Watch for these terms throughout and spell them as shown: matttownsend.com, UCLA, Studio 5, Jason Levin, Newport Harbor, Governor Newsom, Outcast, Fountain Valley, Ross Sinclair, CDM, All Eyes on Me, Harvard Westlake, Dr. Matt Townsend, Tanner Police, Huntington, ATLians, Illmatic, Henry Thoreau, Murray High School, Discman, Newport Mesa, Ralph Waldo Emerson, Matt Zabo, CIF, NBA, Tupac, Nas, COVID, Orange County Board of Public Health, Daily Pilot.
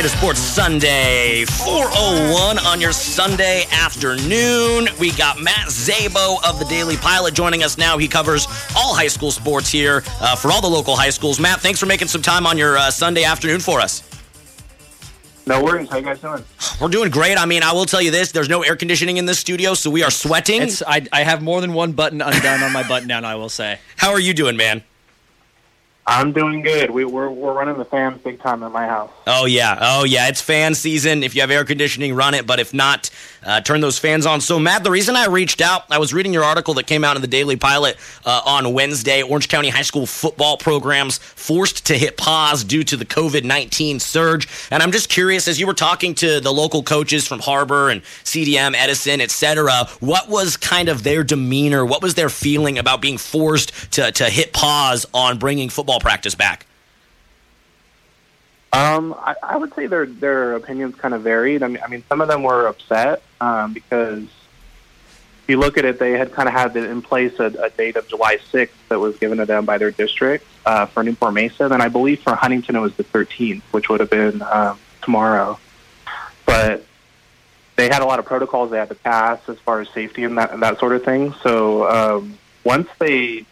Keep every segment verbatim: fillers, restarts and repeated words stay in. Get a Sports Sunday, four oh one on your Sunday afternoon. We got Matt Zabo of the Daily Pilot joining us now. He covers all high school sports here uh, for all the local high schools. Matt, thanks for making some time on your uh, Sunday afternoon for us. No worries. How you guys doing? We're doing great. I mean, I will tell you this. There's no air conditioning in this studio, so we are sweating. It's, I, I have more than one button undone on my button down, I will say. How are you doing, man? I'm doing good. We, we're we're running the fans big time at my house. Oh, yeah. Oh, yeah. It's fan season. If you have air conditioning, run it. But if not, uh, turn those fans on. So, Matt, the reason I reached out, I was reading your article that came out in the Daily Pilot uh, on Wednesday. Orange County high school football programs forced to hit pause due to the covid nineteen surge. And I'm just curious, as you were talking to the local coaches from Harbor and C D M, Edison, et cetera, what was kind of their demeanor? What was their feeling about being forced to, to hit pause on bringing football practice back? Um, I, I would say their their opinions kind of varied. I mean, I mean, some of them were upset um, because if you look at it, they had kind of had in place a, a date of July sixth that was given to them by their district uh, for Newport Mesa. Then I believe for Huntington it was the thirteenth, which would have been um, tomorrow. But they had a lot of protocols they had to pass as far as safety and that, and that sort of thing. So um, once they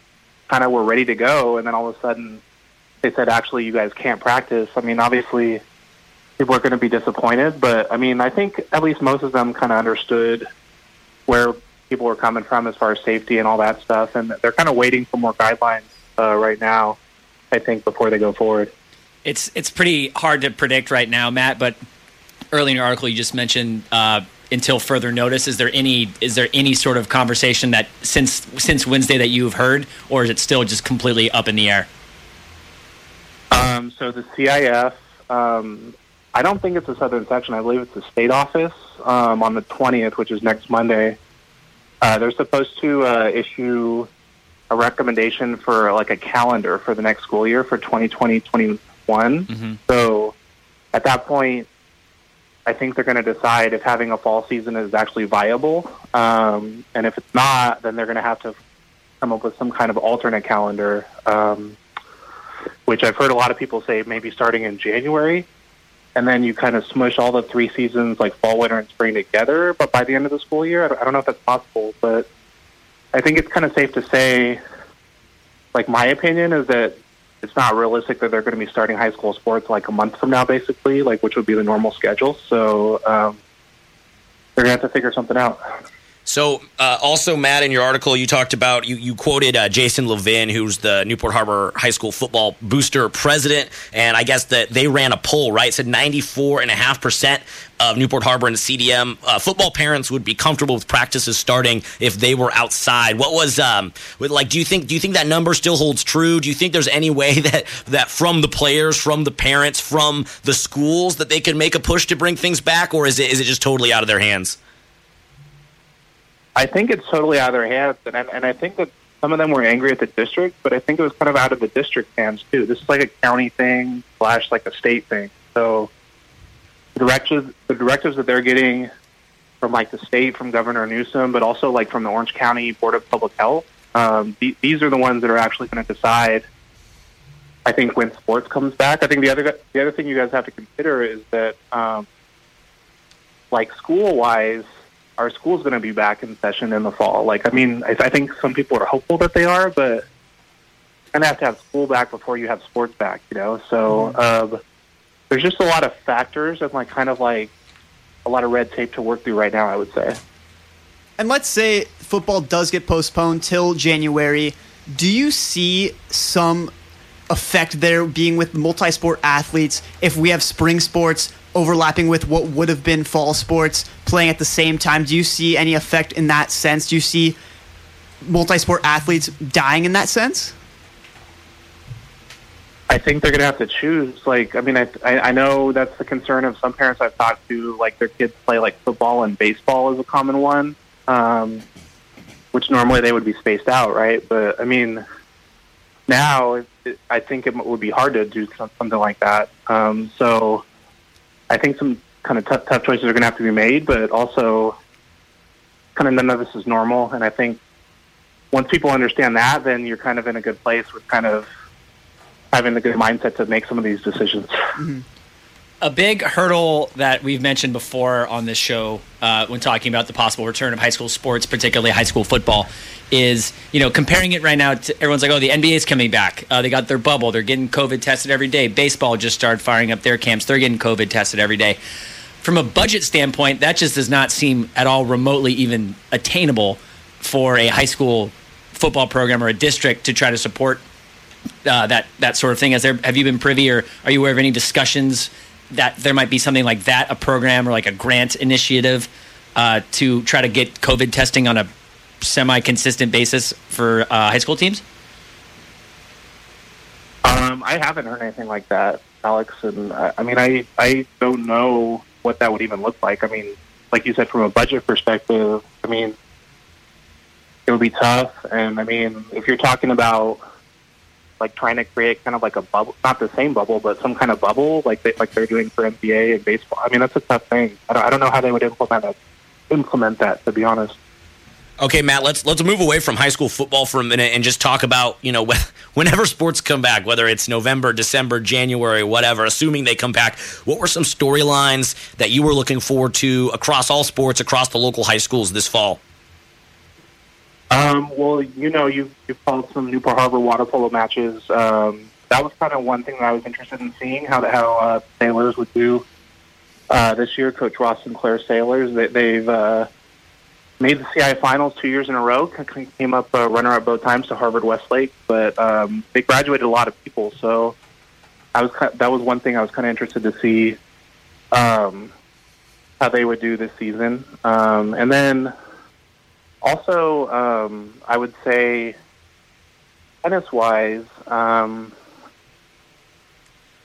kind of were ready to go, and then all of a sudden they said, actually, you guys can't practice. I mean, obviously, people are going to be disappointed, but, I mean, I think at least most of them kind of understood where people were coming from as far as safety and all that stuff, and they're kind of waiting for more guidelines uh, right now, I think, before they go forward. It's it's pretty hard to predict right now, Matt, but early in your article you just mentioned uh, – until further notice, is there any is there any sort of conversation that since since Wednesday that you've heard, or is it still just completely up in the air? Um, so the C I F, um, I don't think it's the Southern Section. I believe it's the state office um, on the twentieth, which is next Monday. Uh, they're supposed to uh, issue a recommendation for like a calendar for the next school year for twenty twenty twenty-one. Mm-hmm. So at that point, I think they're going to decide if having a fall season is actually viable. Um, and if it's not, then they're going to have to come up with some kind of alternate calendar, um, which I've heard a lot of people say maybe starting in January. And then you kind of smush all the three seasons, like fall, winter, and spring together. But by the end of the school year, I don't know if that's possible. But I think it's kind of safe to say, like, my opinion is that it's not realistic that they're going to be starting high school sports like a month from now, basically, like which would be the normal schedule. So um, they're going to have to figure something out. So uh, also, Matt, in your article, you talked about, you, you quoted uh, Jason Levin, who's the Newport Harbor High School football booster president, and I guess that they ran a poll, right? It said ninety-four point five percent of Newport Harbor and C D M uh, football parents would be comfortable with practices starting if they were outside. What was, um, like, do you think do you think that number still holds true? Do you think there's any way that, that from the players, from the parents, from the schools, that they could make a push to bring things back, or is it is it just totally out of their hands? I think it's totally out of their hands, and I, and I think that some of them were angry at the district, but I think it was kind of out of the district's hands, too. This is like a county thing slash like a state thing. So the directives, the directives that they're getting from, like, the state, from Governor Newsom, but also, like, from the Orange County Board of Public Health, um, th- these are the ones that are actually going to decide, I think, when sports comes back. I think the other the other thing you guys have to consider is that, um, like, school-wise, our school's going to be back in session in the fall. Like, I mean, I, I think some people are hopeful that they are, but you're going to have to have school back before you have sports back, you know? So mm-hmm. um, there's just a lot of factors and, like, kind of, like, a lot of red tape to work through right now, I would say. And let's say football does get postponed till January. Do you see some effect there being with multi-sport athletes if we have spring sports overlapping with what would have been fall sports playing at the same time? Do you see any effect in that sense? Do you see multi-sport athletes dying in that sense? I think they're going to have to choose. Like, I mean, I, I know that's the concern of some parents I've talked to, like their kids play like football and baseball is a common one, um, which normally they would be spaced out, right? But I mean, now it, it, I think it would be hard to do something like that. Um, so I think some kind of tough, tough choices are going to have to be made, but also kind of none of this is normal. And I think once people understand that, then you're kind of in a good place with kind of having a good mindset to make some of these decisions. Mm-hmm. a big hurdle that we've mentioned before on this show uh, when talking about the possible return of high school sports, particularly high school football, is, you know, comparing it right now to everyone's like, oh, the N B A's coming back. Uh, they got their bubble. They're getting COVID tested every day. Baseball just started firing up their camps. They're getting COVID tested every day. From a budget standpoint, that just does not seem at all remotely even attainable for a high school football program or a district to try to support uh, that that sort of thing. Has there, have you been privy or are you aware of any discussions that there might be something like that, a program or like a grant initiative uh, to try to get COVID testing on a semi-consistent basis for uh, high school teams? Um, I haven't heard anything like that, Alex. And uh, I mean, I, I don't know what that would even look like. I mean, like you said, from a budget perspective, I mean, it would be tough. And I mean, if you're talking about like trying to create kind of like a bubble, not the same bubble, but some kind of bubble like they, like they're doing for N B A and baseball. I mean, that's a tough thing. I don't, I don't know how they would implement that, implement that, to be honest. Okay, Matt, let's let's move away from high school football for a minute and just talk about, you know, whenever sports come back, whether it's November, December, January, whatever, assuming they come back, what were some storylines that you were looking forward to across all sports, across the local high schools this fall? Um, well, you know, you've, you've called some Newport Harbor water polo matches. Um, that was kind of one thing that I was interested in seeing, how the, how uh, Sailors would do uh, this year. Coach Ross Sinclair Sailors, they, they've uh, made the C I F finals two years in a row, came up uh, runner-up both times to Harvard Westlake, but um, they graduated a lot of people, so I was kind of, that was one thing I was kind of interested to see um, how they would do this season. Um, and then... Also, um, I would say, tennis-wise, um,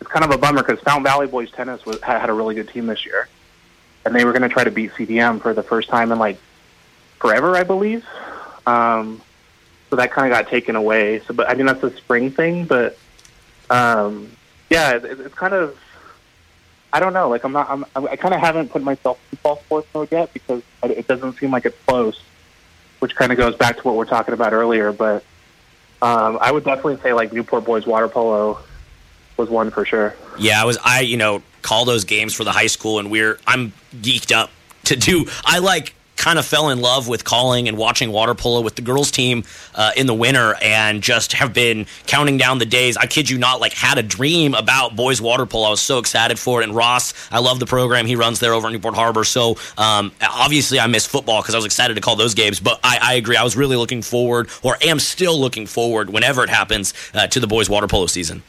it's kind of a bummer because Fountain Valley Boys Tennis was, had a really good team this year, and they were going to try to beat C D M for the first time in, like, forever, I believe. Um, so that kind of got taken away. So, but I mean, that's a spring thing, but, um, yeah, it, it's kind of... I don't know. Like, I'm not... I'm, I kind of haven't put myself in fall sports mode yet because it doesn't seem like it's close, which kind of goes back to what we were talking about earlier. But um, I would definitely say, like, Newport Boys water polo was one for sure. Yeah, I was... I, you know, call those games for the high school, and we're... I'm geeked up to do... I, like... kind of fell in love with calling and watching water polo with the girls team uh, in the winter and just have been counting down the days. I kid you not, like, had a dream about boys water polo. I was so excited for it. And Ross, I love the program he runs there over in Newport Harbor. So um, obviously I miss football because I was excited to call those games. But I, I agree. I was really looking forward, or am still looking forward whenever it happens, uh, to the boys water polo season.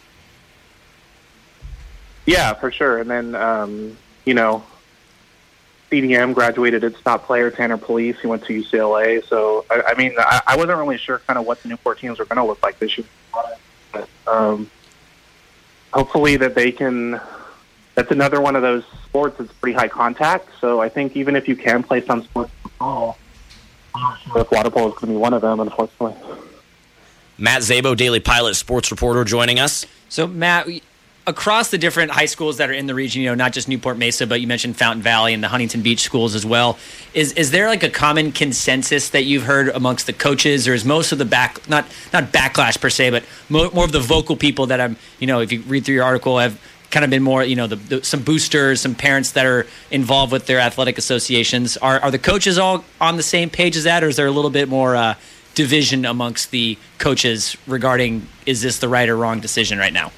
Yeah, for sure. And then, um, you know, C D M graduated its top player, Tanner Police. He went to U C L A. So, I, I mean, I, I wasn't really sure kind of what the Newport teams were going to look like this year. But, um, hopefully that they can – that's another one of those sports that's pretty high contact. So I think even if you can play some sports in the fall, water polo is going to be one of them, unfortunately. Matt Zabo, Daily Pilot sports reporter, joining us. So, Matt we- – across the different high schools that are in the region, you know, not just Newport Mesa, but you mentioned Fountain Valley and the Huntington Beach schools as well. Is is there like a common consensus that you've heard amongst the coaches, or is most of the back, not not backlash per se, but more, more of the vocal people that I'm, you know, if you read through your article, have kind of been more, you know, the, the, some boosters, some parents that are involved with their athletic associations. Are are the coaches all on the same page as that, or is there a little bit more uh, division amongst the coaches regarding is this the right or wrong decision right now?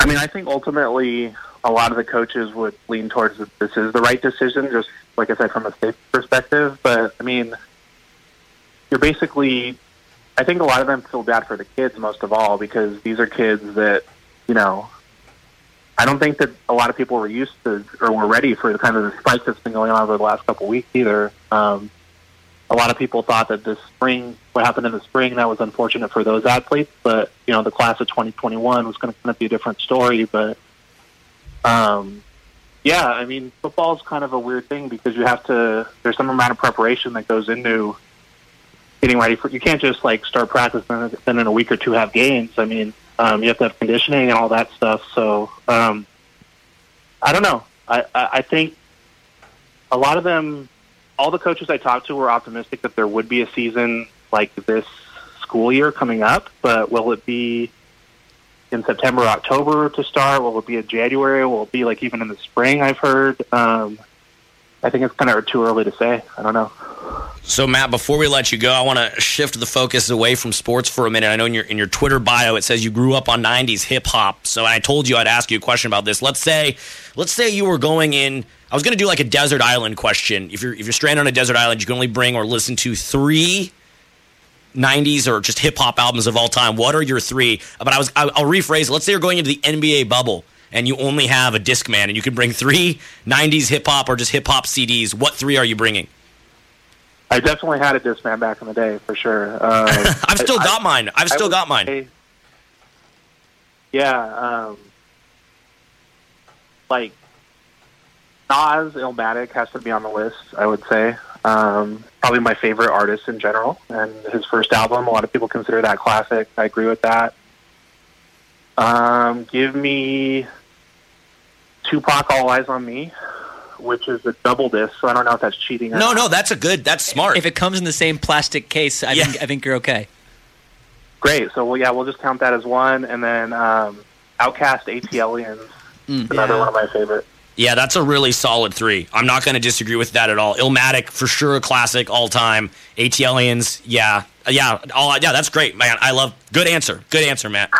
I mean, I think ultimately a lot of the coaches would lean towards that this is the right decision, just like I said, from a state perspective. But, I mean, you're basically – I think a lot of them feel bad for the kids most of all because these are kids that, you know, I don't think that a lot of people were used to or were ready for the kind of the spike that's been going on over the last couple of weeks either. Um, a lot of people thought that this spring, what happened in the spring, that was unfortunate for those athletes. But, you know, the class of twenty twenty-one was going to kind of be a different story. But, um, yeah, I mean, football is kind of a weird thing because you have to, there's some amount of preparation that goes into getting ready for, you can't just, like, start practice and then in a week or two have games. I mean, um, you have to have conditioning and all that stuff. So, um, I don't know. I, I, I think a lot of them, all the coaches I talked to were optimistic that there would be a season like this school year coming up, but will it be in September, October to start? Will it be in January? Will it be like even in the spring? I've heard. Um, I think it's kind of too early to say. I don't know. So, Matt, before we let you go, I want to shift the focus away from sports for a minute. I know in your in your Twitter bio it says you grew up on nineties hip-hop. So I told you I'd ask you a question about this. Let's say let's say you were going in – I was going to do like a desert island question. If you're, if you're stranded on a desert island, you can only bring or listen to three nineties or just hip-hop albums of all time. What are your three? But I was, I'll rephrase it. Let's say you're going into the N B A bubble and you only have a Discman and you can bring three nineties hip-hop or just hip-hop C Ds. What three are you bringing? I definitely had a Discman back in the day, for sure. Uh, I've still I, got I, mine. I've still got mine. Say, yeah. Um, like, Nas, Illmatic has to be on the list, I would say. Um, probably my favorite artist in general. And his first album, a lot of people consider that classic. I agree with that. Um, give me Tupac, All Eyes on Me, which is a double disc, so I don't know if that's cheating or no, not. No, that's a good, that's smart. If it comes in the same plastic case, I, yeah. think, I think you're okay. Great. So, well, yeah, we'll just count that as one. And then um, Outcast, ATLians, mm, another yeah. one of my favorites. Yeah, that's a really solid three. I'm not going to disagree with that at all. Illmatic, for sure, a classic, all-time. ATLians, yeah. Yeah, all, yeah, that's great, man. I love – good answer. Good answer, Matt.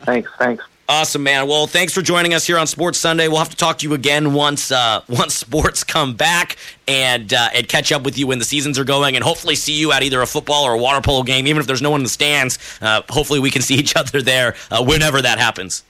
Thanks, thanks. Awesome, man. Well, thanks for joining us here on Sports Sunday. We'll have to talk to you again once uh, once sports come back and uh, and catch up with you when the seasons are going, and hopefully see you at either a football or a water polo game. Even if there's no one in the stands, uh, hopefully we can see each other there uh, whenever that happens.